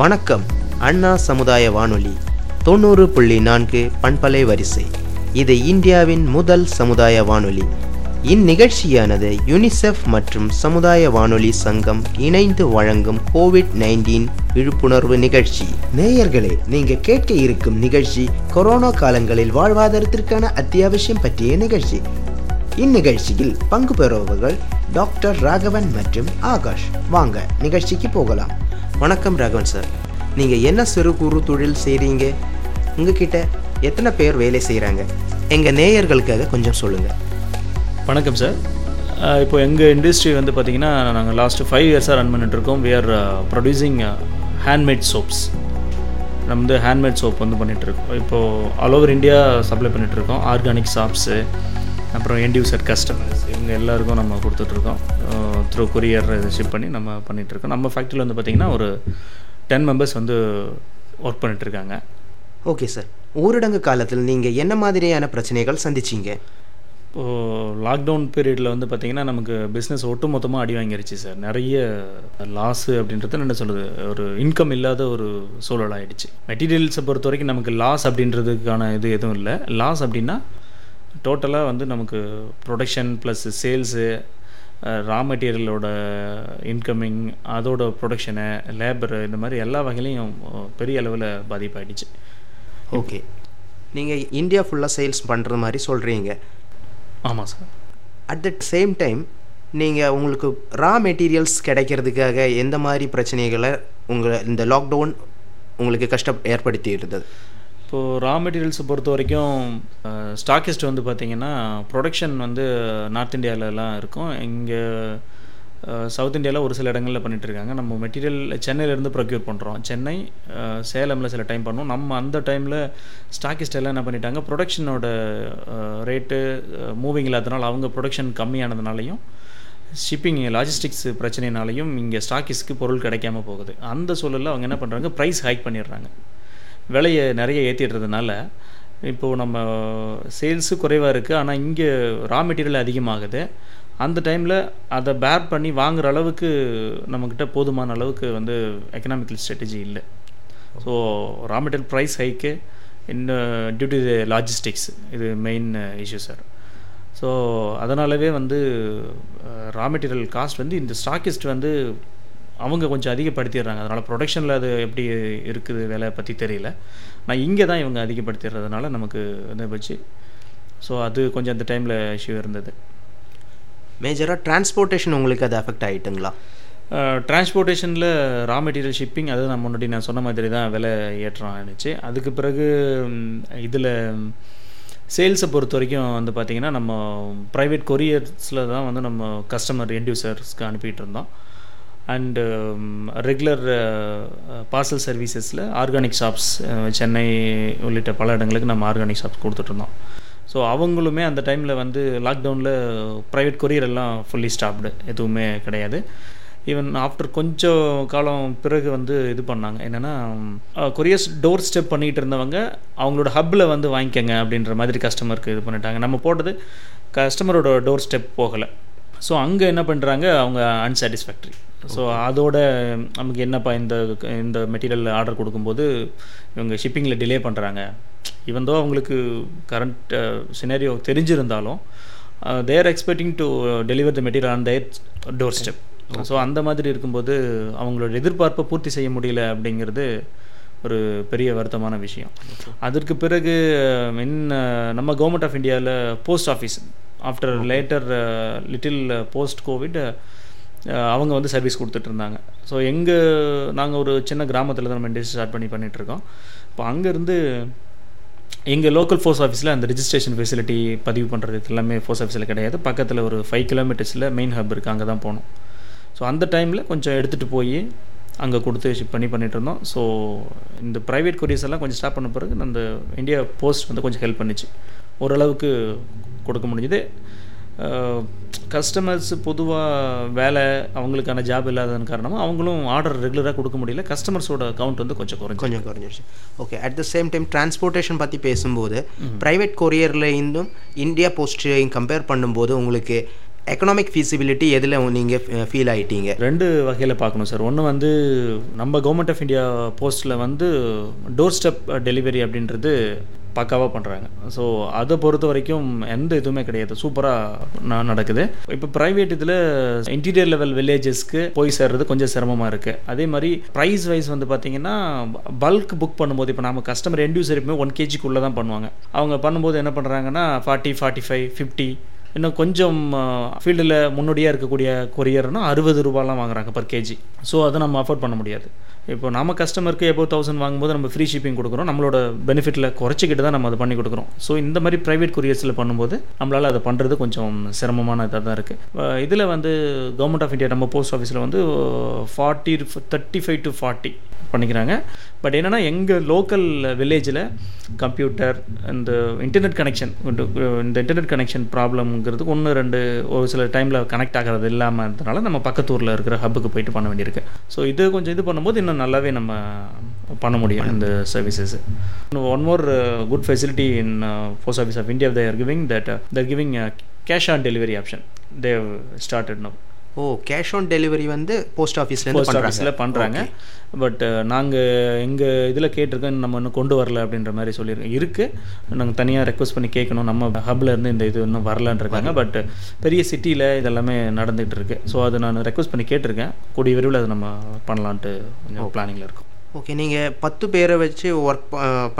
வணக்கம். அண்ணா சமுதாய வானொலி 90.4 பண்பலை வரிசை. இது இந்தியாவின் முதல் சமுதாய வானொலி. இந்நிகழ்ச்சியானது யூனிசெஃப் மற்றும் சமுதாய வானொலி சங்கம் இணைந்து வழங்கும் COVID-19 விழிப்புணர்வு நிகழ்ச்சி. நேயர்களே, நீங்க கேட்க இருக்கும் நிகழ்ச்சி கொரோனா காலங்களில் வாழ்வாதாரத்திற்கான அத்தியாவசியம் பற்றிய நிகழ்ச்சி. இந்நிகழ்ச்சியில் பங்கு பெறுபவர்கள் டாக்டர் ராகவன் மற்றும் ஆகாஷ். வாங்க நிகழ்ச்சிக்கு போகலாம். வணக்கம் ராகவன் சார். நீங்கள் என்ன சிறு குறு தொழில் செய்கிறீங்க? உங்ககிட்ட எத்தனை பேர் வேலை செய்கிறாங்க? எங்கள் நேயர்களுக்காக கொஞ்சம் சொல்லுங்கள். வணக்கம் சார். இப்போ எங்கள் இண்டஸ்ட்ரி வந்து பார்த்திங்கன்னா, நாங்கள் லாஸ்ட்டு 5 இயர்ஸாக ரன் பண்ணிகிட்ருக்கோம். We are producing handmade soaps. நம்ம வந்து ஹேண்ட்மேட் சோப் வந்து பண்ணிகிட்ருக்கோம். இப்போது ஆல் ஓவர் இந்தியா சப்ளை பண்ணிகிட்ருக்கோம். ஆர்கானிக் ஷாப்ஸு, அப்புறம் எண்ட் யூசர் கஸ்டமர்ஸ், இவங்க எல்லாருக்கும் நம்ம கொடுத்துட்ருக்கோம். த்ரூ கொரியர் ஷிப் பண்ணி நம்ம பண்ணிகிட்ருக்கோம். நம்ம ஃபேக்ட்ரியில் வந்து பார்த்திங்கன்னா ஒரு 10 மெம்பர்ஸ் வந்து ஒர்க் பண்ணிகிட்ருக்காங்க. Okay sir. ஊரடங்கு காலத்தில் நீங்கள் என்ன மாதிரியான பிரச்சனைகள் சந்திச்சிங்க? இப்போது லாக்டவுன் பீரியடில் வந்து பார்த்திங்கன்னா நமக்கு பிஸ்னஸ் ஒட்டு மொத்தமாக அடி வாங்கிருச்சு சார். நிறைய லாஸு அப்படின்றது என்ன சொல்கிறது, ஒரு இன்கம் இல்லாத ஒரு சூழல் ஆகிடுச்சு. மெட்டீரியல்ஸை பொறுத்த வரைக்கும் நமக்கு லாஸ் அப்படின்றதுக்கான இது எதுவும் இல்லை. லாஸ் அப்படின்னா டோட்டலாக வந்து நமக்கு ப்ரொடக்ஷன் ப்ளஸ் சேல்ஸு, ரா மெட்டீரியலோட இன்கமிங், அதோட ப்ரொடக்ஷனு, லேபரு, இந்த மாதிரி எல்லா வகையிலையும் பெரிய அளவில் பாதிப்பாகிடுச்சு. ஓகே. நீங்கள் இந்தியா ஃபுல்லாக சேல்ஸ் பண்ணுற மாதிரி சொல்கிறீங்க. ஆமாம் sir. At that same time நீங்கள் உங்களுக்கு ரா மெட்டீரியல்ஸ் கிடைக்கிறதுக்காக எந்த மாதிரி பிரச்சனைகளை உங்கள் இந்த லாக்டவுன் உங்களுக்கு கஷ்டம் ஏற்படுத்தி இருந்தது? இப்போது ரா மெட்டீரியல்ஸை பொறுத்த வரைக்கும் ஸ்டாக்கிஸ்ட் வந்து பார்த்திங்கன்னா ப்ரொடக்ஷன் வந்து நார்த் இந்தியாவிலலாம் இருக்கும். இங்கே சவுத் இந்தியாவில் ஒரு சில இடங்களில் பண்ணிகிட்ருக்காங்க. நம்ம மெட்டீரியல் சென்னையிலேருந்து ப்ரொக்யூர் பண்ணுறோம். சென்னை, சேலமில் சில டைம் பண்ணுவோம். நம்ம அந்த டைமில் ஸ்டாக்கிஸ்ட் எல்லாம் என்ன பண்ணிட்டாங்க, ப்ரொடக்ஷனோட ரேட்டு மூவிங் இல்லாததுனால, அவங்க ப்ரொடக்ஷன் கம்மியானதுனாலையும், ஷிப்பிங் லாஜிஸ்டிக்ஸ் பிரச்சனைனாலையும் இங்கே ஸ்டாக்கிஸ்க்கு பொருள் கிடைக்காம போகுது. அந்த சூழலில் அவங்க என்ன பண்ணுறாங்க, ப்ரைஸ் ஹைக் பண்ணிடுறாங்க. விலையை நிறைய ஏற்றிடுறதுனால இப்போது நம்ம சேல்ஸு குறைவாக இருக்குது. ஆனால் இங்கே ரா மெட்டீரியல் அதிகமாகுது. அந்த டைமில் அதை பேர் பண்ணி வாங்குகிற அளவுக்கு நம்மக்கிட்ட போதுமான அளவுக்கு வந்து எக்கனாமிக்கல் ஸ்ட்ராட்டஜி இல்லை. So raw material price hike இன்னும் டியூ டு தி லாஜிஸ்டிக்ஸ், இது மெயின் இஷ்யூ சார். ஸோ அதனாலவே வந்து ரா மெட்டீரியல் காஸ்ட் வந்து இந்த ஸ்டாக்கிஸ்ட் வந்து அவங்க கொஞ்சம் அதிகப்படுத்திடுறாங்க. அதனால் ப்ரொடக்ஷனில் அது எப்படி இருக்குது வேலை பற்றி தெரியல. நான் இங்கே தான் இவங்க அதிகப்படுத்திடுறதுனால நமக்கு இதை வச்சு, ஸோ அது கொஞ்சம் அந்த டைமில் இஷ்யூ இருந்தது. மேஜராக டிரான்ஸ்போர்ட்டேஷன் உங்களுக்கு அது அஃபெக்ட் ஆகிட்டுங்களா? டிரான்ஸ்போர்ட்டேஷனில் ரா மெட்டீரியல் ஷிப்பிங், அது நான் முன்னாடி நான் சொன்ன மாதிரி தான் விலை ஏற்றம் ஆகிடுச்சு. அதுக்கு பிறகு இதில் சேல்ஸை பொறுத்த வரைக்கும் வந்து பார்த்திங்கன்னா நம்ம ப்ரைவேட் கொரியர்ஸில் தான் வந்து நம்ம கஸ்டமர் எண்ட் யூசர்ஸ்க்கு அனுப்பிகிட்டு இருந்தோம். அண்டு ரெகுலர் பார்சல் சர்வீசஸில் ஆர்கானிக் ஷாப்ஸ், சென்னை உள்ளிட்ட பல இடங்களுக்கு நம்ம ஆர்கானிக் ஷாப்ஸ் கொடுத்துட்ருந்தோம். ஸோ அவங்களுமே அந்த டைமில் வந்து லாக்டவுனில் ப்ரைவேட் கொரியர் எல்லாம் ஃபுல்லி ஸ்டாப்டு, எதுவுமே கிடையாது. ஈவன் ஆஃப்டர் கொஞ்சம் காலம் பிறகு வந்து இது பண்ணாங்க என்னென்னா, கொரியர்ஸ் டோர் ஸ்டெப் பண்ணிகிட்டு இருந்தவங்க அவங்களோட ஹப்பில் வந்து வாங்கிக்கங்க அப்படின்ற மாதிரி கஸ்டமருக்கு இது பண்ணிட்டாங்க. நம்ம போட்டது கஸ்டமரோட டோர் ஸ்டெப் போகலை. ஸோ அங்கே என்ன பண்ணுறாங்க, அவங்க அன்சாட்டிஸ்ஃபேக்ட்ரி. ஸோ அதோட நமக்கு என்னப்பா இந்த இந்த மெட்டீரியல் ஆர்டர் கொடுக்கும்போது இவங்க ஷிப்பிங்கில் டிலே பண்ணுறாங்க. ஈவன் தோ அவங்களுக்கு கரண்ட் சினாரியோ தெரிஞ்சிருந்தாலும் they are expecting to deliver the material on their doorstep. So அந்த மாதிரி இருக்கும்போது அவங்களோட எதிர்பார்ப்பை பூர்த்தி செய்ய முடியல அப்படிங்கிறது ஒரு பெரிய வருத்தமான விஷயம். அதற்கு பிறகு நம்ம கவர்மெண்ட் ஆஃப் இந்தியாவில் post office after later little post Covid அவங்க வந்து சர்வீஸ் கொடுத்துட்ருந்தாங்க. ஸோ நாங்கள் ஒரு சின்ன கிராமத்தில் தான் நம்ம இண்டஸ்ட்ரி ஸ்டார்ட் பண்ணிகிட்ருக்கோம். இப்போ அங்கேருந்து எங்கள் லோக்கல் போஸ்ட் ஆஃபீஸில் அந்த ரிஜிஸ்ட்ரேஷன் ஃபெசிலிட்டி பதிவு பண்ணுறது எல்லாமே போஸ்ட் ஆஃபீஸில் கிடையாது. பக்கத்தில் ஒரு 5 கிலோமீட்டர்ஸில் மெயின் ஹப் இருக்குது, அங்கே தான் போகணும். ஸோ அந்த டைமில் கொஞ்சம் எடுத்துகிட்டு போய் அங்கே கொடுத்து ஷிப் பண்ணிகிட்ருந்தோம். ஸோ இந்த ப்ரைவேட் கொரியர்ஸ் எல்லாம் கொஞ்சம் ஸ்டாப் பண்ண பிறகு அந்த இந்தியா போஸ்ட் வந்து கொஞ்சம் ஹெல்ப் பண்ணிச்சு. ஓரளவுக்கு கொடுக்க முடிஞ்சுது. கஸ்டமர்ஸ் பொதுவாக வேலை அவங்களுக்கான ஜாப் இல்லாததன் காரணமாக அவங்களும் ஆர்டர் ரெகுலராக கொடுக்க முடியல. கஸ்டமர்ஸோட கவுண்ட் வந்து கொஞ்சம் குறைஞ்சிடுச்சு. Okay. At the same time transportation பற்றி பேசும்போது ப்ரைவேட் கொரியரில் இருந்தும் இந்தியா போஸ்ட்டையும் கம்பேர் பண்ணும்போது உங்களுக்கு எக்கனாமிக் ஃபீஸிபிலிட்டி எதில் நீங்கள் ஃபீல் ஆகிட்டீங்க? ரெண்டு வகையில் பார்க்கணும் சார். ஒன்று வந்து நம்ம கவர்மெண்ட் ஆஃப் இந்தியா போஸ்ட்டில் வந்து டோர் ஸ்டெப் டெலிவரி அப்படின்றது பக்காவாக பண்ணுறாங்க. ஸோ அதை பொறுத்த வரைக்கும் எந்த இதுவுமே கிடையாது, சூப்பராக நடக்குது. இப்போ ப்ரைவேட் இதில் இன்டீரியர் லெவல் வில்லேஜஸ்க்கு போய் சேர்றது கொஞ்சம் சிரமமாக இருக்குது. அதே மாதிரி ப்ரைஸ் வைஸ் வந்து பார்த்திங்கன்னா பல்க் புக் பண்ணும்போது இப்போ நம்ம கஸ்டமர் எண்ட் யூசர் எப்பவுமே 1 kg-க்குள்ளே தான் பண்ணுவாங்க. அவங்க பண்ணும்போது என்ன பண்ணுறாங்கன்னா 40, 45, 50, இன்னும் கொஞ்சம் ஃபீல்டில் முன்னோடியாக இருக்கக்கூடிய கொரியர்னால் 60 ரூபாலாம் வாங்குறாங்க பர் கேஜி. ஸோ அதை நம்ம அஃபோர்ட் பண்ண முடியாது. இப்போ நம்ம கஸ்டமருக்கு எபோவ் 1000 வாங்கும்போது நம்ம ஃப்ரீ ஷிப்பிங் கொடுக்குறோம், நம்மளோட பெனிஃபிட்டில் குறைச்சிக்கிட்டு தான் நம்ம அதை பண்ணி கொடுக்குறோம். ஸோ இந்த மாதிரி ப்ரைவேட் கொரியர்ஸில் பண்ணும்போது நம்மளால் அதை பண்ணுறது கொஞ்சம் சிரமமான இதாக தான் இருக்குது. இதில் வந்து கவர்மெண்ட் ஆஃப் இந்தியா நம்ம போஸ்ட் ஆஃபீஸில் வந்து 35 to 40 பண்ணிக்கிறாங்க. பட் என்னென்னா எங்கள் லோக்கல் வில்லேஜில் கம்ப்யூட்டர், இந்த இன்டர்நெட் கனெக்ஷன், இந்த இன்டர்நெட் கனெக்ஷன் ப்ராப்ளம்ங்கிறதுக்கு 1-2 ஒரு சில டைமில் கனெக்ட் ஆகிறது இல்லாமதுனால நம்ம பக்கத்தூரில் இருக்கிற ஹப்புக்கு போயிட்டு பண்ண வேண்டியிருக்கு. ஸோ இது கொஞ்சம் இது பண்ணும்போது இன்னும் நல்லாவே நம்ம பண்ண முடியும் இந்த services. One more good facility in post office of India, they are giving cash on delivery option. They started now. Cash on delivery வந்து போஸ்ட் ஆஃபீஸில் பண்ணுறாங்க. பட் நாங்கள் எங்கள் இதில் கேட்டிருக்கோம், நம்ம இன்னும் கொண்டு வரல அப்படின்ற மாதிரி சொல்லியிருக்கோம். இருக்குது, நாங்கள் தனியாக ரெக்வஸ்ட் பண்ணி கேட்கணும். நம்ம ஹப்பில் இருந்து இந்த இது இன்னும் வரலான்ட்ருக்காங்க. பட் பெரிய சிட்டியில் இதெல்லாமே நடந்துகிட்டு இருக்கு. ஸோ அதை நான் ரெக்வஸ்ட் பண்ணி கேட்டிருக்கேன். கூடிய விரைவில் அதை நம்ம பண்ணலான்ட்டு கொஞ்சம் பிளானிங்கில் இருக்கும். நீங்கள் 10 பேரை வச்சு ஒர்க்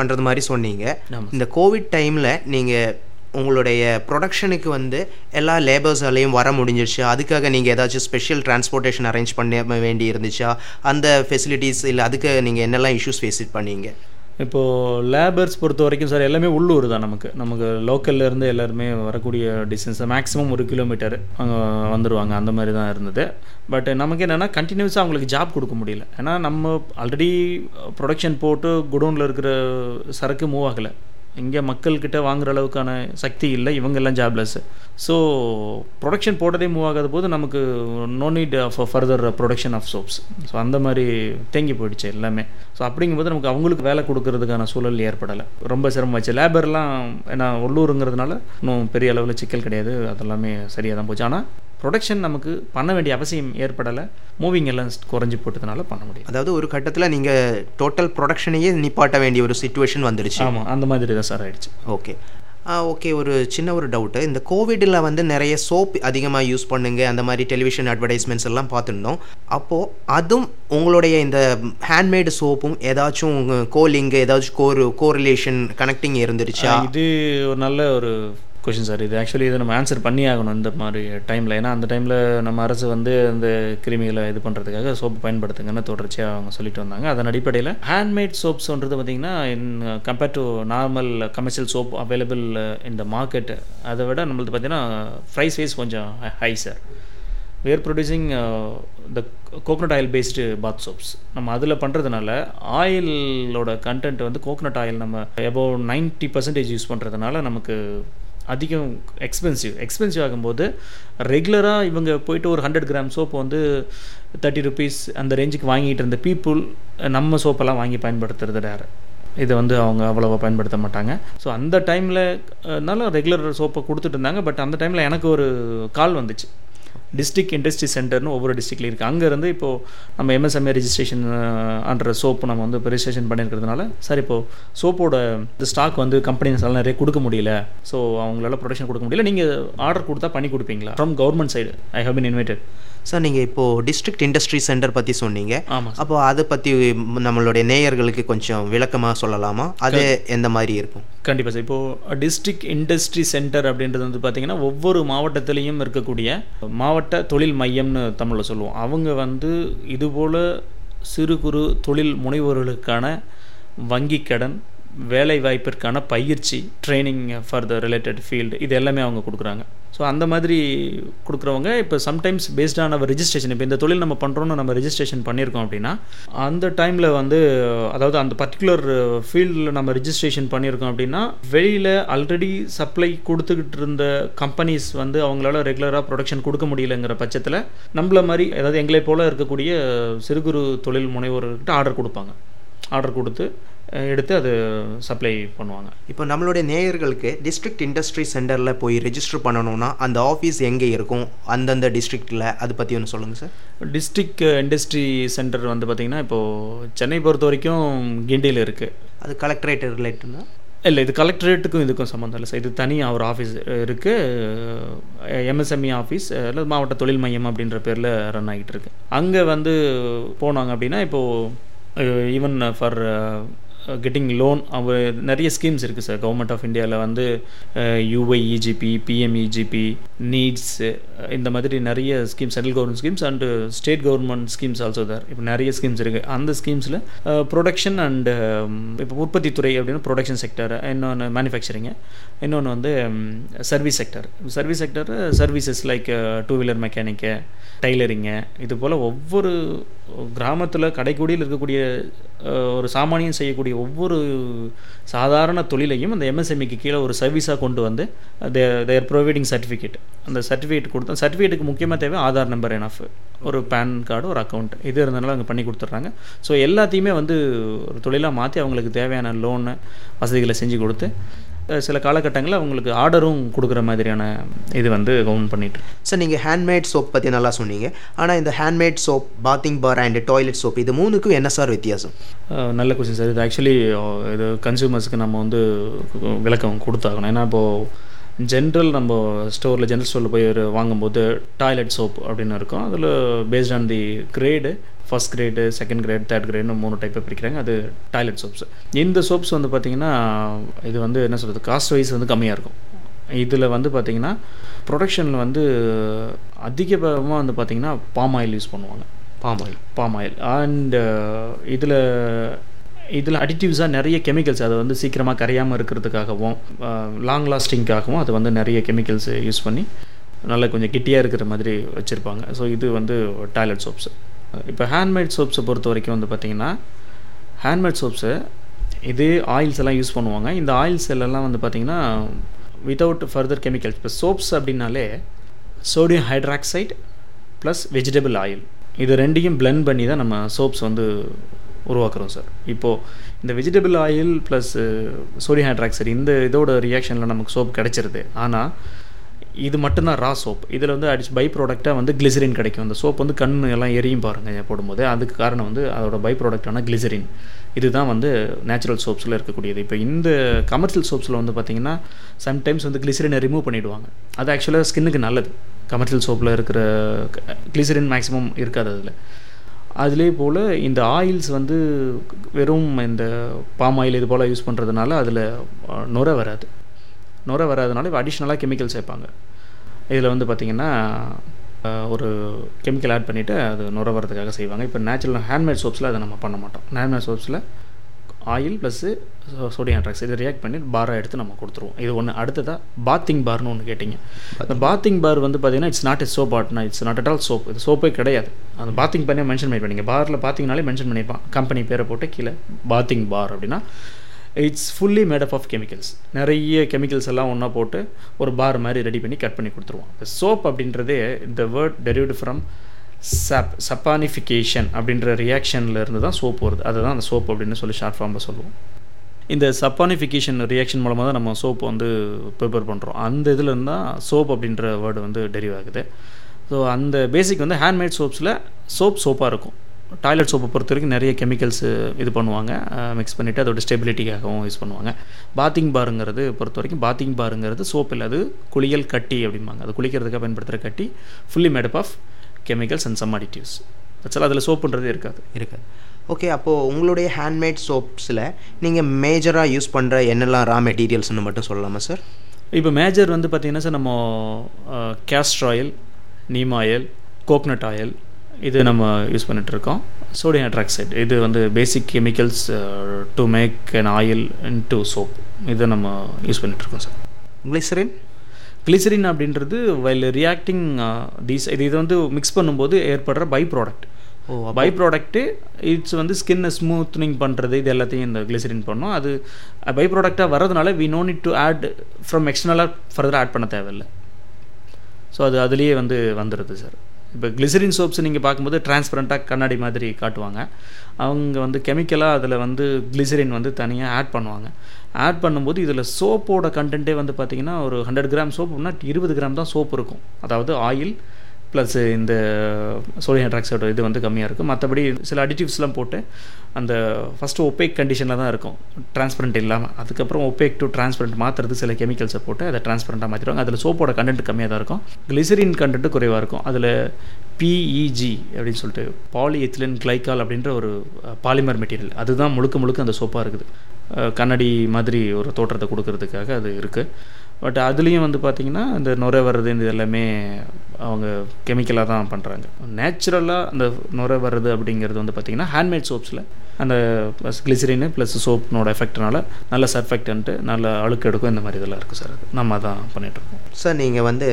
பண்ணுறது மாதிரி சொன்னீங்க. இந்த கோவிட் டைமில் நீங்கள் உங்களுடைய ப்ரொடக்ஷனுக்கு வந்து எல்லா லேபர்ஸாலேயும் வர முடிஞ்சிடுச்சு. அதுக்காக நீங்கள் ஏதாச்சும் ஸ்பெஷல் டிரான்ஸ்போர்ட்டேஷன் அரேஞ்ச் பண்ண வேண்டி இருந்துச்சா? அந்த ஃபெசிலிட்டிஸ் இல்லை, அதுக்கு நீங்கள் என்னெல்லாம் இஷ்யூஸ் ஃபேஸ் பண்ணீங்க? இப்போது லேபர்ஸ் பொறுத்த வரைக்கும் சார் எல்லாமே உள்ளூர் தான். நமக்கு லோக்கல்லேருந்து எல்லாருமே வரக்கூடிய டிஸ்டன்ஸ் மேக்ஸிமம் 1 km அங்கே வந்துடுவாங்க. அந்த மாதிரி தான் இருந்தது. பட் நமக்கு என்னென்னா கண்டினியூஸாக அவங்களுக்கு ஜாப் கொடுக்க முடியல. ஏன்னா நம்ம ஆல்ரெடி ப்ரொடக்ஷன் போட்டு குடோனில் இருக்கிற சரக்கு மூவ் ஆகலை, இங்கே மக்கள்கிட்ட வாங்குகிற அளவுக்கான சக்தி இல்லை, இவங்கெல்லாம் ஜாப்லெஸ்ஸு. ஸோ ப்ரொடக்ஷன் போட்டதே மூவ் ஆகாத போது நமக்கு no need for further production of soaps. So அந்த மாதிரி தேங்கி போயிடுச்சு எல்லாமே. ஸோ அப்படிங்கும்போது நமக்கு அவங்களுக்கு வேலை கொடுக்கறதுக்கான சூழல் ஏற்படலை, ரொம்ப சிரமமாச்சு. லேபர்லாம் ஏன்னா உள்ளூருங்கிறதுனால இன்னும் பெரிய அளவில் சிக்கல் கிடையாது, அதெல்லாமே சரியாக தான் போச்சு. ஆனால் ப்ரொடக்ஷன் நமக்கு பண்ண வேண்டிய அவசியம் ஏற்படலை, மூவிங் எல்லாம் குறைஞ்சி போட்டதுனால பண்ண முடியும். அதாவது ஒரு கட்டத்தில் நீங்கள் டோட்டல் ப்ரொடக்ஷனையே நிப்பாட்ட வேண்டிய ஒரு சுச்சுவேஷன் வந்துடுச்சு. ஆமாம், அந்த மாதிரி தான் சார் ஆகிடுச்சு. ஓகே, ஒரு சின்ன ஒரு டவுட்டு. இந்த கோவிடில் வந்து நிறைய சோப் அதிகமாக யூஸ் பண்ணுங்க, அந்த மாதிரி டெலிவிஷன் அட்வர்டைஸ்மெண்ட்ஸ் எல்லாம் பார்த்துருந்தோம். அப்போது அதுவும் உங்களுடைய இந்த ஹேண்ட்மேடு சோப்பும் ஏதாச்சும் கோலிங்கு ஏதாச்சும் கோரிலேஷன் கனெக்டிங் இருந்துருச்சா? இது ஒரு நல்ல ஒரு கொஷின் சார். இது ஆக்சுவலி இதை நம்ம ஆன்சர் பண்ணி ஆகணும் இந்த மாதிரி டைமில். ஏன்னா அந்த டைமில் நம்ம அரசு வந்து அந்த கிருமிகளை இது பண்ணுறதுக்காக சோப்பு பயன்படுத்துங்கன்னு தொடர்ச்சியாக அவங்க சொல்லிட்டு வந்தாங்க. அதன் அடிப்படையில் ஹேண்ட்மேட் சோப்ஸ்ன்றது பார்த்திங்கன்னா compared to normal commercial soap available in the market, அதை விட நம்மளுக்கு பார்த்திங்கன்னா ப்ரைஸ் வைஸ் கொஞ்சம் high sir. we are producing the coconut oil based bath soaps. நம்ம அதில் பண்ணுறதுனால ஆயிலோட கண்டென்ட் வந்து கோகனட் ஆயில் நம்ம above 90% யூஸ் பண்ணுறதுனால நமக்கு அதிகம் எக்ஸ்பென்சிவ் ஆகும்போது ரெகுலராக இவங்க போய்ட்டு ஒரு 100 கிராம் சோப்பு வந்து 30 rupees அந்த ரேஞ்சுக்கு வாங்கிட்டு இருந்த பீப்புள் நம்ம சோப்பெல்லாம் வாங்கி பயன்படுத்துறது யார்? இதை வந்து அவங்க அவ்வளோவா பயன்படுத்த மாட்டாங்க. ஸோ அந்த டைம்லனால ரெகுலர் சோப்பை கொடுத்துட்டு இருந்தாங்க. பட் அந்த டைமில் எனக்கு ஒரு கால் வந்துச்சு. டிஸ்ட்ரிக்ட் இண்டஸ்ட்ரி சென்டர்னு ஒவ்வொரு டிஸ்ட்ரிக்ட்லேயும் இருக்குது. அங்கேருந்து இப்போது நம்ம எம்எஸ்எம்ஏ ரிஜிஸ்ட்ரேஷன் ஆன்ற சோப்பு நம்ம வந்து இப்போ ரிஜிஸ்ட்ரேஷன் பண்ணியிருக்கிறதுனால சார் இப்போது சோப்போட இந்த ஸ்டாக் வந்து கம்பெனிஸ்லாம் நிறைய கொடுக்க முடியல, ஸோ அவங்களால ப்ரொடக்ஷன் கொடுக்க முடியல, நீங்கள் ஆர்டர் கொடுத்தா பண்ணி கொடுப்பீங்களா from government side? I have been invited. Sir நீங்கள் இப்போது டிஸ்ட்ரிக்ட் இண்டஸ்ட்ரி சென்டர் பற்றி சொன்னீங்க. ஆமாம். அப்போ அதை பற்றி நம்மளுடைய நேயர்களுக்கு கொஞ்சம் விளக்கமாக சொல்லலாமா? அது எந்த மாதிரி இருக்கும்? கண்டிப்பாக சார். இப்போது டிஸ்ட்ரிக்ட் இண்டஸ்ட்ரி சென்டர் அப்படின்றது வந்து பார்த்திங்கன்னா ஒவ்வொரு மாவட்டத்திலையும் இருக்கக்கூடிய மாவட்ட தொழில் மையம்னு தமிழில் சொல்லுவோம். அவங்க வந்து இதுபோல் சிறு குறு தொழில் முனைவோர்களுக்கான வங்கி கடன், வேலைவாய்ப்பிற்கான பயிற்சி, training for the related field, இது எல்லாமே அவங்க கொடுக்குறாங்க. ஸோ அந்த மாதிரி கொடுக்குறவங்க இப்போ சம்டைம்ஸ் பேஸ்டான ஒரு ரிஜிஸ்ட்ரேஷன், இப்போ இந்த தொழில் நம்ம பண்ணுறோன்னு நம்ம ரிஜிஸ்ட்ரேஷன் பண்ணியிருக்கோம் அப்படின்னா அந்த டைமில் வந்து அதாவது அந்த பர்டிகுலர் ஃபீல்டில் நம்ம ரிஜிஸ்ட்ரேஷன் பண்ணியிருக்கோம் அப்படின்னா வெளியில் ஆல்ரெடி சப்ளை கொடுத்துக்கிட்டு இருந்த கம்பெனிஸ் வந்து அவங்களால ரெகுலராக ப்ரொடக்ஷன் கொடுக்க முடியலைங்கிற பட்சத்தில் நம்மள மாதிரி அதாவது எங்களை போல் இருக்கக்கூடிய சிறு குறு தொழில் முனைவோர்கிட்ட ஆர்டர் கொடுப்பாங்க. ஆர்டர் கொடுத்து எடுத்து அது சப்ளை பண்ணுவாங்க. இப்போ நம்மளுடைய நேயர்களுக்கு டிஸ்ட்ரிக்ட் இண்டஸ்ட்ரி சென்டரில் போய் ரெஜிஸ்டர் பண்ணணும்னா அந்த ஆஃபீஸ் எங்கே இருக்கும், அந்தந்த டிஸ்ட்ரிக்டில், அதை பற்றி ஒன்று சொல்லுங்கள் சார். டிஸ்ட்ரிக்ட் இண்டஸ்ட்ரி சென்டர் வந்து பார்த்திங்கன்னா இப்போது சென்னை பொறுத்த வரைக்கும் கிண்டியில் இருக்குது. அது கலெக்டரேட் ரிலேட்டட்னா? இல்லை, இது கலெக்டரேட்டுக்கும் இதுக்கும் சம்மந்தம் இல்லை சார். இது தனியாக ஒரு ஆஃபீஸ் இருக்குது, எம்எஸ்எம்ஏ ஆஃபீஸ், அல்லது மாவட்ட தொழில் மையம் அப்படின்ற பேரில் ரன் ஆகிட்டு இருக்கு. அங்கே வந்து போனாங்க அப்படின்னா இப்போது ஈவன் ஃபார் கெட்டிங் லோன் அவ நிறைய ஸ்கீம்ஸ் இருக்குது சார். கவர்மெண்ட் ஆஃப் இந்தியாவில் வந்து யூஐஇஜிபி, பிஎம்இஜிபி, நீட்ஸ், இந்த மாதிரி நிறைய schemes, central government schemes and state government schemes also there. இப்போ நிறைய ஸ்கீம்ஸ் இருக்குது. அந்த ஸ்கீம்ஸில் ப்ரொடக்ஷன் அண்டு இப்போ உற்பத்தி துறை அப்படின்னா ப்ரொடக்ஷன் செக்டர், இன்னொன்று மேனுஃபேக்சரிங்கு, இன்னொன்று வந்து service sector. Service sector services like two wheeler mechanic, tailoring, இது போல் ஒவ்வொரு கிராமத்தில் கடைக்குடியில் இருக்கக்கூடிய ஒரு சாமானியம் செய்யக்கூடிய ஒவ்வொரு சாதாரண தொழிலையும் அந்த எம்எஸ்எம்இக்கு கீழே ஒரு சர்வீஸாக கொண்டு வந்து தேர் ப்ரொவைடிங் சர்டிஃபிகேட். அந்த சர்டிஃபிகேட் கொடுத்தா, சர்டிஃபிகேட்டுக்கு முக்கியமாக தேவை ஆதார் நம்பர் என் ஆஃப், ஒரு பேன் கார்டு, ஒரு அக்கௌண்ட், இது இருந்தனால அவங்க பண்ணி கொடுத்துட்றாங்க. ஸோ எல்லாத்தையுமே வந்து ஒரு தொழிலாக மாற்றி அவங்களுக்கு தேவையான லோனு வசதிகளை செஞ்சு கொடுத்து சில காலகட்டங்களில் அவங்களுக்கு ஆர்டரும் கொடுக்குற மாதிரியான இது வந்து கவுண்ட் பண்ணிட்டு. சார், நீங்கள் ஹேண்ட்மேட் சோப் பற்றி நல்லா சொன்னீங்க, ஆனால் இந்த handmade soap, bathing bar and toilet soap, இது மூணுக்கும் என்ன சார் வித்தியாசம்? நல்ல கொஸ்டின் சார். இது ஆக்சுவலி இது கன்சியூமர்ஸுக்கு நம்ம வந்து விளக்கம் கொடுத்தாகணும். ஏன்னா இப்போது நம்ம ஜென்ரல் ஸ்டோரில் போய் வாங்கும்போது டாய்லெட் சோப் அப்படின்னு இருக்கும். அதில் based on the grade, first grade, second grade, third கிரேட்னு மூணு டைப்பாக பிரிக்கிறாங்க. அது டாய்லெட் சோப்ஸ். இந்த சோப்ஸ் வந்து பார்த்திங்கன்னா இது வந்து என்ன சொல்கிறது, காஸ்ட் வைஸ் வந்து கம்மியாக இருக்கும். இதில் வந்து பார்த்திங்கன்னா ப்ரொடக்ஷனில் வந்து அதிகமாக வந்து பார்த்திங்கன்னா பாம் ஆயில் யூஸ் பண்ணுவாங்க. பாம் ஆயில் அண்டு இதில் அடிட்டிவ்ஸாக நிறைய கெமிக்கல்ஸ், அதை வந்து சீக்கிரமாக கரையாமல் இருக்கிறதுக்காகவும் லாங் லாஸ்டிங்காகவும் அது வந்து நிறைய கெமிக்கல்ஸ் யூஸ் பண்ணி நல்லா கொஞ்சம் கிட்டியாக இருக்கிற மாதிரி வச்சுருப்பாங்க. ஸோ இது வந்து டாய்லெட் சோப்ஸு. இப்போ ஹேண்ட்மேட் சோப்ஸை பொறுத்த வரைக்கும் வந்து பார்த்திங்கன்னா ஹேண்ட்மேட் சோப்ஸு இது ஆயில்ஸ் எல்லாம் யூஸ் பண்ணுவாங்க. இந்த ஆயில்ஸ் எல்லாம் வந்து பார்த்திங்கன்னா வித்தவுட் ஃபர்தர் கெமிக்கல்ஸ். இப்போ சோப்ஸ் அப்படின்னாலே sodium hydroxide plus vegetable oil, இது ரெண்டையும் பிளெண்ட் பண்ணி தான் நம்ம சோப்ஸ் வந்து உருவாக்குறோம் சார். இப்போது இந்த vegetable oil plus sodium hydroxide, இந்த இதோட ரியாக்ஷனில் நமக்கு சோப் கிடச்சிருது. ஆனால் இது மட்டும்தான் ரா சோப். இதில் வந்து அடிச்சு பை ப்ராடக்டாக வந்து கிளிசரின் கிடைக்கும். அந்த சோப் வந்து கண் எல்லாம் எரியும் பாருங்கள் போடும்போது, அதுக்கு காரணம் வந்து அதோட பை ப்ராடக்டான கிளிசரின். இதுதான் வந்து நேச்சுரல் சோப்ஸில் இருக்கக்கூடியது. இப்போ இந்த கமர்ஷியல் சோப்ஸில் வந்து பார்த்திங்கன்னா சம்டைம்ஸ் வந்து கிளிசரினை ரிமூவ் பண்ணிவிடுவாங்க. அது ஆக்சுவலாக ஸ்கின்னுக்கு நல்லது. கமர்ஷியல் சோப்பில் இருக்கிற கிளிசரின் மேக்ஸிமம் இருக்காது அதில். அதிலே போல் இந்த ஆயில்ஸ் வந்து வெறும் இந்த பாம் ஆயில் இது போல் யூஸ் பண்ணுறதுனால அதில் நுரை வராதனால இப்போ அடிஷ்னலாக கெமிக்கல் சேர்ப்பாங்க. இதில் வந்து பார்த்திங்கன்னா ஒரு கெமிக்கல் ஆட் பண்ணிவிட்டு அது நுரை வரதுக்காக செய்வாங்க. இப்போ நேச்சுரல் ஹேண்ட்மேட் சோப்ஸில் அதை நம்ம பண்ண மாட்டோம். ஹேண்ட்மேட் சோப்ஸில் ஆயில் ப்ளஸ் சோடியம் ஹைட்ராக்சைடு இதை ரியாக்ட் பண்ணி பாராக எடுத்து நம்ம கொடுத்துருவோம். இது ஒன்று. அடுத்ததாக பாத்திங் பார்னு ஒன்று கேட்டிங்க. அந்த பாத்திங் பார் வந்து பார்த்திங்கன்னா இட்ஸ் நாட் எ சோப் ஆட்னா, it's not at all soap. இது சோப்பே கிடையாது. அந்த பாத்திங் பாரே மென்ஷன் பண்ணியிருப்பாங்க. பாரில் பார்த்திங்கனாலே மென்ஷன் பண்ணியிருப்பான் கம்பெனி பேரை போட்டு கீழே பாத்திங் பார் அப்படின்னா it's fully made up of chemicals. நிறைய கெமிக்கல்ஸ் எல்லாம் ஒன்றா போட்டு ஒரு பார் மாதிரி ரெடி பண்ணி கட் பண்ணி கொடுத்துருவோம். இப்போ சோப் அப்படின்றதே இந்த வேர்ட் டெரிவ்டு ஃப்ரம் சப்பானிஃபிகேஷன் அப்படின்ற ரியாக்ஷனில் இருந்து தான் சோப் வருது. அதுதான் அந்த சோப் அப்படின்னு சொல்லி ஷார்ட் ஃபார்மில் சொல்லுவோம். இந்த சப்பானிஃபிகேஷன் ரியாக்ஷன் மூலமாக தான் நம்ம சோப்பு வந்து ப்ரிப்பேர் பண்ணுறோம். அந்த இதில் இருந்தால் சோப் அப்படின்ற வேர்டு வந்து டெரிவ் ஆகுது. ஸோ அந்த பேசிக் வந்து ஹேண்ட்மேட் சோப்ஸில் சோப்பாக இருக்கும். டாய்லெட் சோப்பை பொறுத்த வரைக்கும் நிறைய கெமிக்கல்ஸு இது பண்ணுவாங்க, மிக்ஸ் பண்ணிவிட்டு அதோட ஸ்டெபிலிட்டிக்காகவும் யூஸ் பண்ணுவாங்க. பாத்திங் பாருங்கிறது பொறுத்த வரைக்கும், பாத்திங் பாருங்கிறது சோப் இல்லை, அது குளியல் கட்டி அப்படிம்பாங்க. அது குளிக்கிறதுக்காக பயன்படுத்துகிற கட்டி, fully made up of chemicals and some additives. ஆக்சுவலாக அதில் சோப்புன்றதே இருக்காது. ஓகே, அப்போது உங்களுடைய ஹேண்ட்மேட் சோப்ஸில் நீங்கள் மேஜராக யூஸ் பண்ணுற என்னெல்லாம் ரா மெட்டீரியல்ஸ்னு மட்டும் சொல்லலாமா சார்? இப்போ மேஜர் வந்து பார்த்திங்கன்னா சார், நம்ம castor oil, neem oil, coconut oil, இது நம்ம யூஸ் பண்ணிகிட்ருக்கோம். சோடியம் ஹைட்ராக்சைடு இது வந்து basic chemicals to make an oil and to soap, இதை நம்ம யூஸ் பண்ணிகிட்ருக்கோம் சார். கிளிசரின் அப்படின்றது வைல் ரியாக்டிங் தீஸ், இது வந்து மிக்ஸ் பண்ணும்போது ஏற்படுற பை ப்ராடக்ட்டு இட்ஸ் வந்து ஸ்கின்னை ஸ்மூத்னிங் பண்ணுறது, இது எல்லாத்தையும் இந்த கிளிசரின் பண்ணோம். அது பை ப்ராடக்டாக வர்றதுனால we no need to add from எக்ஸ்டர்னலாக ஃபர்தராக ஆட் பண்ண தேவையில்லை. ஸோ அது அதுலேயே வந்து வந்துடுது சார். இப்போ கிளிசரின் சோப்ஸ் நீங்கள் பார்க்கும்போது டிரான்ஸ்பரண்ட்டாக கண்ணாடி மாதிரி காட்டுவாங்க. அவங்க வந்து கெமிக்கலாக அதில் வந்து கிளிசரின் வந்து தனியாக ஆட் பண்ணுவாங்க. ஆட் பண்ணும்போது இதில் சோப்போட கண்டென்ட்டே வந்து பார்த்திங்கன்னா ஒரு 100 கிராம் சோப்புனா 20 கிராம் தான் சோப்பு இருக்கும். அதாவது ஆயில் ப்ளஸ் இந்த சோடியம் ஹைட்ராக்சைடு இது வந்து கம்மியாக இருக்கும். மற்றபடி சில அடிட்டிவ்ஸ்லாம் போட்டு அந்த ஃபஸ்ட்டு ஒப்பேக் கண்டிஷனில் தான் இருக்கும், டிரான்ஸ்பரண்ட் இல்லாமல். அதுக்கப்புறம் ஒப்பேக் டு டிரான்ஸ்பரண்ட் மாற்றுறது, சில கெமிக்கல்ஸை போட்டு அதை டிரான்ஸ்பரண்ட்டாக மாற்றிடுவாங்க. அதில் சோப்போட கண்டென்ட் கம்மியாக தான் இருக்கும், கிளிசரின் கண்டென்ட்டு குறைவாக இருக்கும். அதில் பிஇஜி அப்படின்னு சொல்லிட்டு பாலிஎத்திலீன் கிளைக்கால் அப்படின்ற ஒரு பாலிமர் மெட்டீரியல், அதுதான் முழுக்க முழுக்க அந்த சோப்பாக இருக்குது. கண்ணாடி மாதிரி ஒரு தோற்றத்தை கொடுக்கறதுக்காக அது இருக்குது. பட் அதுலேயும் வந்து பார்த்திங்கன்னா இந்த நுரை வர்றது இந்த எல்லாமே அவங்க கெமிக்கலாக தான் பண்ணுறாங்க. நேச்சுரலாக அந்த நுரை வர்றது அப்படிங்கிறது வந்து பார்த்திங்கன்னா ஹேண்ட்மேட் சோப்ஸில் அந்த கிளிசரின் ப்ளஸ் சோப்னோட எஃபெக்ட்னால நல்ல சர்ஃபெக்டன்ட்டு நல்ல அழுக்கு எடுக்கும். இந்த மாதிரி இதெல்லாம் இருக்குது சார், அது நம்ம தான் பண்ணிகிட்ருக்கோம். சார், நீங்கள் வந்து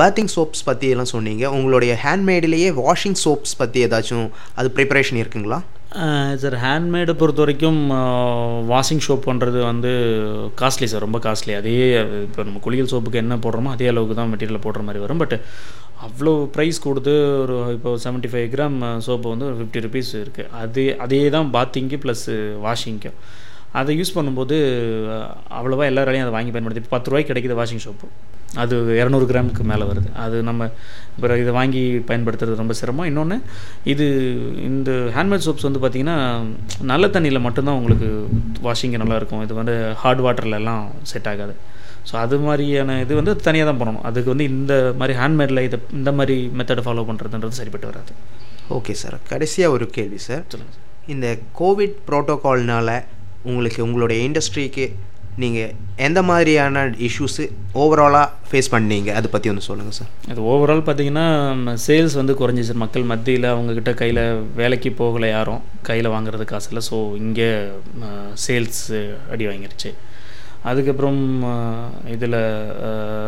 பேத்திங் சோப்ஸ் பற்றி எல்லாம் சொன்னீங்க. உங்களுடைய ஹேண்ட்மேட்லேயே வாஷிங் சோப்ஸ் பற்றி ஏதாச்சும் அது ப்ரிப்பரேஷன் இருக்குங்களா? சார், ஹேண்ட்மேடை பொறுத்த வரைக்கும் வாஷிங் சோப் பண்ணுறது வந்து காஸ்ட்லி சார், ரொம்ப காஸ்ட்லி. அதே இப்போ நம்ம குளியல் சோப்புக்கு என்ன போடுறோமோ அதே அளவுக்கு தான் மெட்டீரியல் போடுற மாதிரி வரும். பட் அவ்வளோ ப்ரைஸ் கொடுத்து ஒரு இப்போ 75 கிராம் சோப்பு வந்து ஒரு 50 ருபீஸ் இருக்குது. அதே தான் பாத்திங்கு ப்ளஸ் வாஷிங்க்கு. அதை யூஸ் பண்ணும்போது அவ்வளோவா எல்லாராலையும் அதை வாங்கி பயன்படுத்தி. இப்போ 10 ரூபாய்க்கு கிடைக்கிது வாஷிங் சோப்பு, அது 200 கிராமுக்கு மேலே வருது. அது நம்ம இப்போ இதை வாங்கி பயன்படுத்துறது ரொம்ப சிரமம். இன்னொன்று, இந்த ஹேண்ட்மேட் சோப்ஸ் வந்து பார்த்திங்கன்னா நல்ல தண்ணியில் மட்டும்தான் உங்களுக்கு வாஷிங்கு நல்லாயிருக்கும். இது வந்து ஹார்ட் வாட்டர்லலாம் செட் ஆகாது. ஸோ அது மாதிரியான இது வந்து தனியாக தான் பண்ணணும். அதுக்கு வந்து இந்த மாதிரி ஹேண்ட்மேடில் இந்த மாதிரி மெத்தடை ஃபாலோ பண்ணுறதுன்றது சரிப்பட்டு வராது. ஓகே சார், கடைசியாக ஒரு கேள்வி சார். சொல்லுங்கள் சார். இந்த கோவிட் ப்ரோட்டோகால்னால உங்களுடைய இண்டஸ்ட்ரிக்கு நீங்கள் எந்த மாதிரியான இஷ்யூஸு ஓவராலாக ஃபேஸ் பண்ணீங்க, அதை பற்றி ஒன்று சொல்லுங்கள் சார். அது ஓவரால் பார்த்திங்கன்னா சேல்ஸ் வந்து குறைஞ்சிச்சு. மக்கள் மத்தியில் அவங்கக்கிட்ட கையில் வேலைக்கு போகலை, யாரும் கையில் வாங்குறது காசு இல்லை. ஸோ இங்கே சேல்ஸு அடி வாங்கிருச்சு. அதுக்கப்புறம் இதில்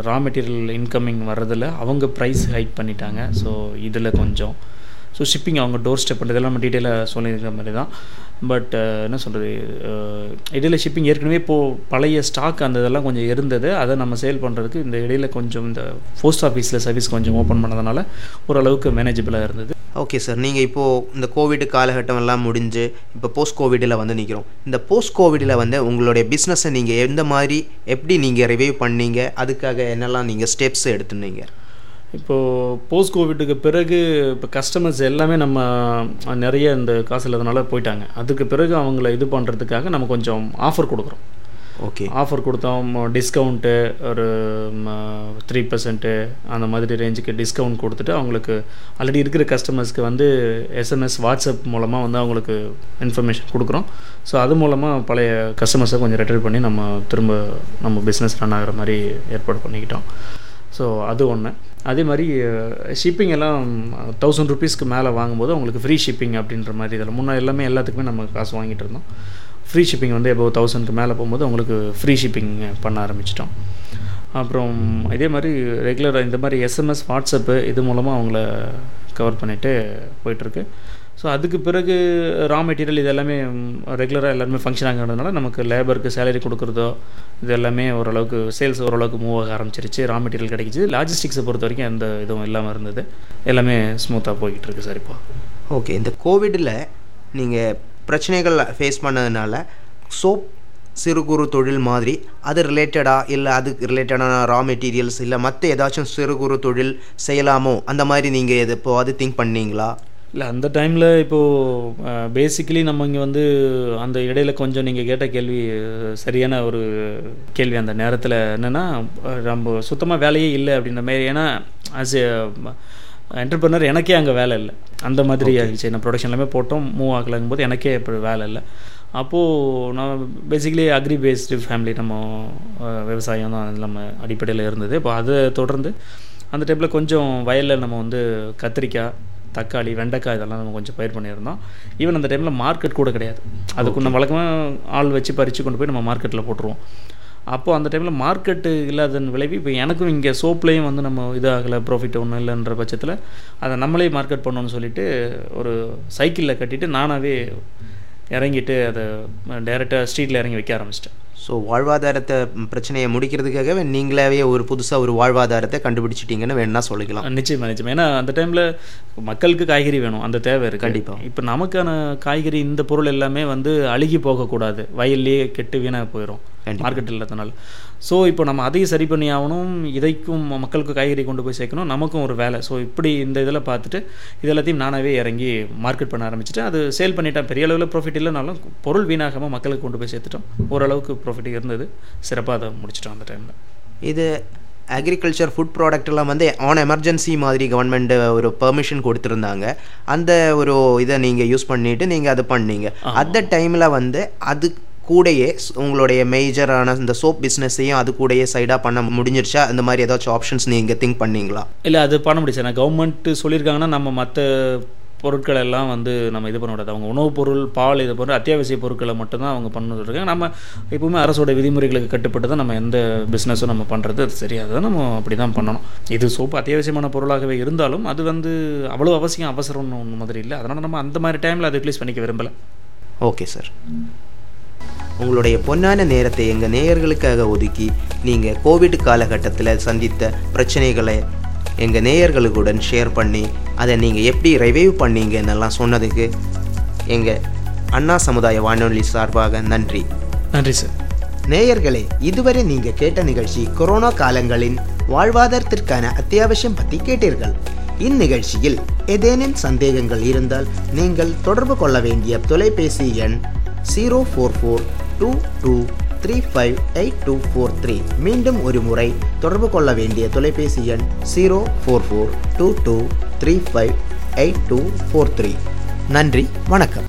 ரா மெட்டீரியல் இன்கமிங் வர்றதில் அவங்க ப்ரைஸ் ஹைக் பண்ணிட்டாங்க. ஸோ இதில் கொஞ்சம் ஷிப்பிங் அவங்க டோர் ஸ்டெப் பண்ணுறது எல்லாம் டீட்டெயிலாக சொல்லியிருக்கிற மாதிரி தான். பட் என்ன சொல்கிறது, இடையில ஷிப்பிங் ஏற்கனவே இப்போது பழைய ஸ்டாக் அந்த இதெல்லாம் கொஞ்சம் இருந்தது. அதை நம்ம சேல் பண்ணுறதுக்கு இந்த இடையில கொஞ்சம் இந்த போஸ்ட் ஆஃபீஸில் சர்வீஸ் கொஞ்சம் ஓப்பன் பண்ணதுனால ஓரளவுக்கு மேனேஜபிளாக இருந்தது. ஓகே சார், நீங்கள் இப்போது இந்த கோவிட் காலகட்டம் எல்லாம் முடிஞ்சு இப்போ போஸ்ட் கோவிடில் வந்து நிற்கிறோம். இந்த போஸ்ட் கோவிடில் வந்து உங்களுடைய பிஸ்னஸை நீங்கள் எந்த மாதிரி எப்படி நீங்கள் ரிவைவ் பண்ணீங்க, அதுக்காக என்னெல்லாம் நீங்கள் ஸ்டெப்ஸ் எடுத்துனீங்க? இப்போது போஸ்ட் கோவிட்டுக்கு பிறகு இப்போ கஸ்டமர்ஸ் எல்லாமே நம்ம நிறைய இந்த காசு இல்லாதனால போயிட்டாங்க. அதுக்கு பிறகு அவங்கள இது பண்ணுறதுக்காக நம்ம கொஞ்சம் ஆஃபர் கொடுக்குறோம். ஓகே, ஆஃபர் கொடுத்தோம். டிஸ்கவுண்ட்டு ஒரு 3% அந்த மாதிரி ரேஞ்சுக்கு டிஸ்கவுண்ட் கொடுத்துட்டு அவங்களுக்கு ஆல்ரெடி இருக்கிற கஸ்டமர்ஸ்க்கு வந்து எஸ்எம்எஸ் வாட்ஸ்அப் மூலமாக வந்து அவங்களுக்கு இன்ஃபர்மேஷன் கொடுக்குறோம். ஸோ அது மூலமாக பழைய கஸ்டமர்ஸை கொஞ்சம் ரிட்டர்ன் பண்ணி நம்ம திரும்ப நம்ம பிஸ்னஸ் ரன் ஆகிற மாதிரி ஏற்பாடு பண்ணிக்கிட்டோம். ஸோ அது ஒன்று. அதே மாதிரி ஷிப்பிங் எல்லாம் 1000 ருபீஸ்க்கு மேலே வாங்கும்போது அவங்களுக்கு ஃப்ரீ ஷிப்பிங் அப்படின்ற மாதிரி இதில் முன்னே எல்லாத்துக்குமே நம்ம காசு வாங்கிட்டு இருந்தோம். ஃப்ரீ ஷிப்பிங் வந்து எபோவ் 1000க்கு மேலே போகும்போது அவங்களுக்கு ஃப்ரீ ஷிப்பிங் பண்ண ஆரம்பிச்சிட்டோம். அப்புறம் இதே மாதிரி ரெகுலராக இந்த மாதிரி எஸ்எம்எஸ் வாட்ஸ்அப்பு இது மூலமாக அவங்கள கவர் பண்ணிவிட்டு போய்ட்டுருக்கு. ஸோ அதுக்கு பிறகு ரா மெட்டீரியல் இது எல்லாமே ரெகுலராக எல்லாருமே ஃபங்க்ஷன் ஆகிறதுனால நமக்கு லேபருக்கு சேலரி கொடுக்குறதோ இது எல்லாமே ஓரளவுக்கு சேல்ஸ் ஓரளவுக்கு மூவ் ஆக ஆரம்பிச்சிருச்சு. Raw material கிடைக்கிச்சு. லாஜிஸ்டிக்ஸை பொறுத்த வரைக்கும் எந்த இதுவும் இல்லாமல் இருந்தது. எல்லாமே ஸ்மூத்தாக போய்கிட்டு இருக்குது சார் இப்போ. ஓகே, இந்த கோவிடில் நீங்கள் பிரச்சனைகள் ஃபேஸ் பண்ணதுனால சோப் சிறு குறு தொழில் மாதிரி அது ரிலேட்டடாக இல்லை, அதுக்கு ரிலேட்டடான ரா மெட்டீரியல்ஸ் இல்லை மற்ற ஏதாச்சும் சிறு குறு தொழில் செய்யலாமோ அந்த மாதிரி நீங்கள் எது இப்போது திங்க் பண்ணிங்களா? இல்லை, அந்த டைமில் இப்போது பேசிக்கலி நம்ம இங்கே வந்து அந்த இடையில கொஞ்சம் நீங்கள் கேட்ட கேள்வி சரியான ஒரு கேள்வி. அந்த நேரத்தில் என்னென்னா நம்ம சுத்தமாக வேலையே இல்லை அப்படின்ற மாதிரி. ஏன்னா ஆஸ் எ என்டர்பிரினர் எனக்கே அங்கே வேலை இல்லை. அந்த மாதிரி ஆகிடுச்சு. நான் ப்ரொடக்ஷன் எல்லாமே போட்டோம், மூவ் ஆகலங்கும் போது எனக்கே இப்போ வேலை இல்லை. அப்போது நான் பேசிக்கலி அக்ரி பேஸ்டு ஃபேமிலி, நம்ம விவசாயம் தான் நம்ம அடிப்படையில் இருந்தது. இப்போ அதை தொடர்ந்து அந்த டைப்பில் கொஞ்சம் வயலில் நம்ம வந்து கத்திரிக்காய், தக்காளி, வெண்டைக்காய் இதெல்லாம் நம்ம கொஞ்சம் பயிர் பண்ணியிருந்தோம். ஈவன் அந்த டைமில் மார்க்கெட் கூட கிடையாது. அதுக்கு நம்ம வழக்கமாக ஆள் வச்சு பறித்து கொண்டு போய் நம்ம மார்க்கெட்டில் போட்டுருவோம். அப்போது அந்த டைமில் மார்க்கெட்டு இல்லாதன் விளைவி இப்போ எனக்கும் இங்கே சோப்லேயும் வந்து நம்ம இதாகலை, ப்ராஃபிட் ஒன்றும் இல்லைன்ற பட்சத்தில் அதை நம்மளே மார்க்கெட் பண்ணணும்னு சொல்லிவிட்டு ஒரு சைக்கிளில் கட்டிட்டு நானாகவே இறங்கிட்டு அதை டைரெக்டாக ஸ்ட்ரீட்டில் இறங்கி வைக்க ஆரம்பிச்சிட்டேன். ஸோ வாழ்வாதாரத்தை பிரச்சனையை முடிக்கிறதுக்காகவே நீங்களாவே ஒரு புதுசாக ஒரு வாழ்வாதாரத்தை கண்டுபிடிச்சிட்டிங்கன்னு வேணும்னா சொல்லிக்கலாம். நிச்சயமாக நிச்சயமாக, ஏன்னா அந்த டைமில் மக்களுக்கு காய்கறி வேணும், அந்த தேவை இருக்குது கண்டிப்பாக. இப்போ நமக்கான காய்கறி இந்த பொருள் எல்லாமே அழுகி போகக்கூடாது, வயல்லேயே கெட்டு வீணாக போயிடும் மார்க்கெட்டில் இல்லாதனால. ஸோ இப்போ நம்ம அதையும் சரி பண்ணி ஆகணும், இதைக்கும் மக்களுக்கு காய்கறி கொண்டு போய் சேர்க்கணும், நமக்கும் ஒரு வேலை. ஸோ இப்படி இந்த இதில் பார்த்துட்டு இது எல்லாத்தையும் நானாகவே இறங்கி மார்க்கெட் பண்ண ஆரம்பிச்சுட்டு அது சேல் பண்ணிட்டேன். பெரிய அளவில் ப்ராஃபிட் இல்லைனாலும் பொருள் வீணாகாமல் மக்களுக்கு கொண்டு போய் சேர்த்துட்டோம், ஓரளவுக்கு ப்ராஃபிட் இருந்தது, சிறப்பாக அதை முடிச்சிட்டோம் அந்த டைமில். இது அக்ரிகல்ச்சர் ஃபுட் ப்ராடக்ட்லாம் ஆன் எமர்ஜென்சி மாதிரி கவர்மெண்ட்டு ஒரு பெர்மிஷன் கொடுத்துருந்தாங்க, அந்த ஒரு இதை நீங்கள் யூஸ் பண்ணிவிட்டு நீங்கள் அது பண்ணீங்க. அந்த டைமில் அது கூடையே உங்களுடைய மேஜரான இந்த சோப் பிஸ்னஸையும் அது கூடையே சைடாக பண்ண முடிஞ்சிருச்சா? இந்த மாதிரி ஏதாச்சும் ஆப்ஷன்ஸ் நீங்கள் திங்க் பண்ணிங்களா? இல்லை, அது பண்ண முடிச்சா கவர்மெண்ட் சொல்லியிருக்காங்கன்னா நம்ம மற்ற பொருட்கள் எல்லாம் நம்ம இது பண்ண கூடாது. அவங்க உணவுப் பொருள், பால், இது போன்ற அத்தியாவசிய பொருட்களை மட்டும்தான் அவங்க பண்ணிருக்காங்க. நம்ம எப்பவுமே அரசோட விதிமுறைகளுக்கு கட்டுப்பட்டு தான் நம்ம எந்த பிஸ்னஸும் நம்ம பண்ணுறது, அது சரியாக தான் நம்ம அப்படி தான் பண்ணணும். இது சோப்பு அத்தியாவசியமான பொருளாகவே இருந்தாலும் அது அவ்வளோ அவசியம் அவசரம்னு ஒன்று மாதிரி இல்லை, அதனால் நம்ம அந்த மாதிரி டைமில் அதை ரிலீஸ் பண்ணிக்க விரும்பலை. ஓகே சார், உங்களுடைய பொன்னான நேரத்தை எங்கள் நேயர்களுக்காக ஒதுக்கி நீங்கள் கோவிட் காலகட்டத்தில் சந்தித்த பிரச்சனைகளை எங்கள் நேயர்களுடன் ஷேர் பண்ணி அதை நீங்கள் எப்படி ரிவைவ் பண்ணீங்கன்னெல்லாம் சொன்னதுக்கு எங்கள் அண்ணா சமுதாய வானொலி சார்பாக நன்றி. நன்றி சார். நேயர்களே, இதுவரை நீங்கள் கேட்ட நிகழ்ச்சி கொரோனா காலங்களின் வாழ்வாதாரத்திற்கான அத்தியாவசியம் பற்றி கேட்டீர்கள். இந்நிகழ்ச்சியில் ஏதேனும் சந்தேகங்கள் இருந்தால் நீங்கள் தொடர்பு கொள்ள வேண்டிய தொலைபேசி எண் 04422358243. மீண்டும் ஒரு முறை தொடர்பு கொள்ள வேண்டிய தொலைபேசி எண் 04422358243. நன்றி, வணக்கம்.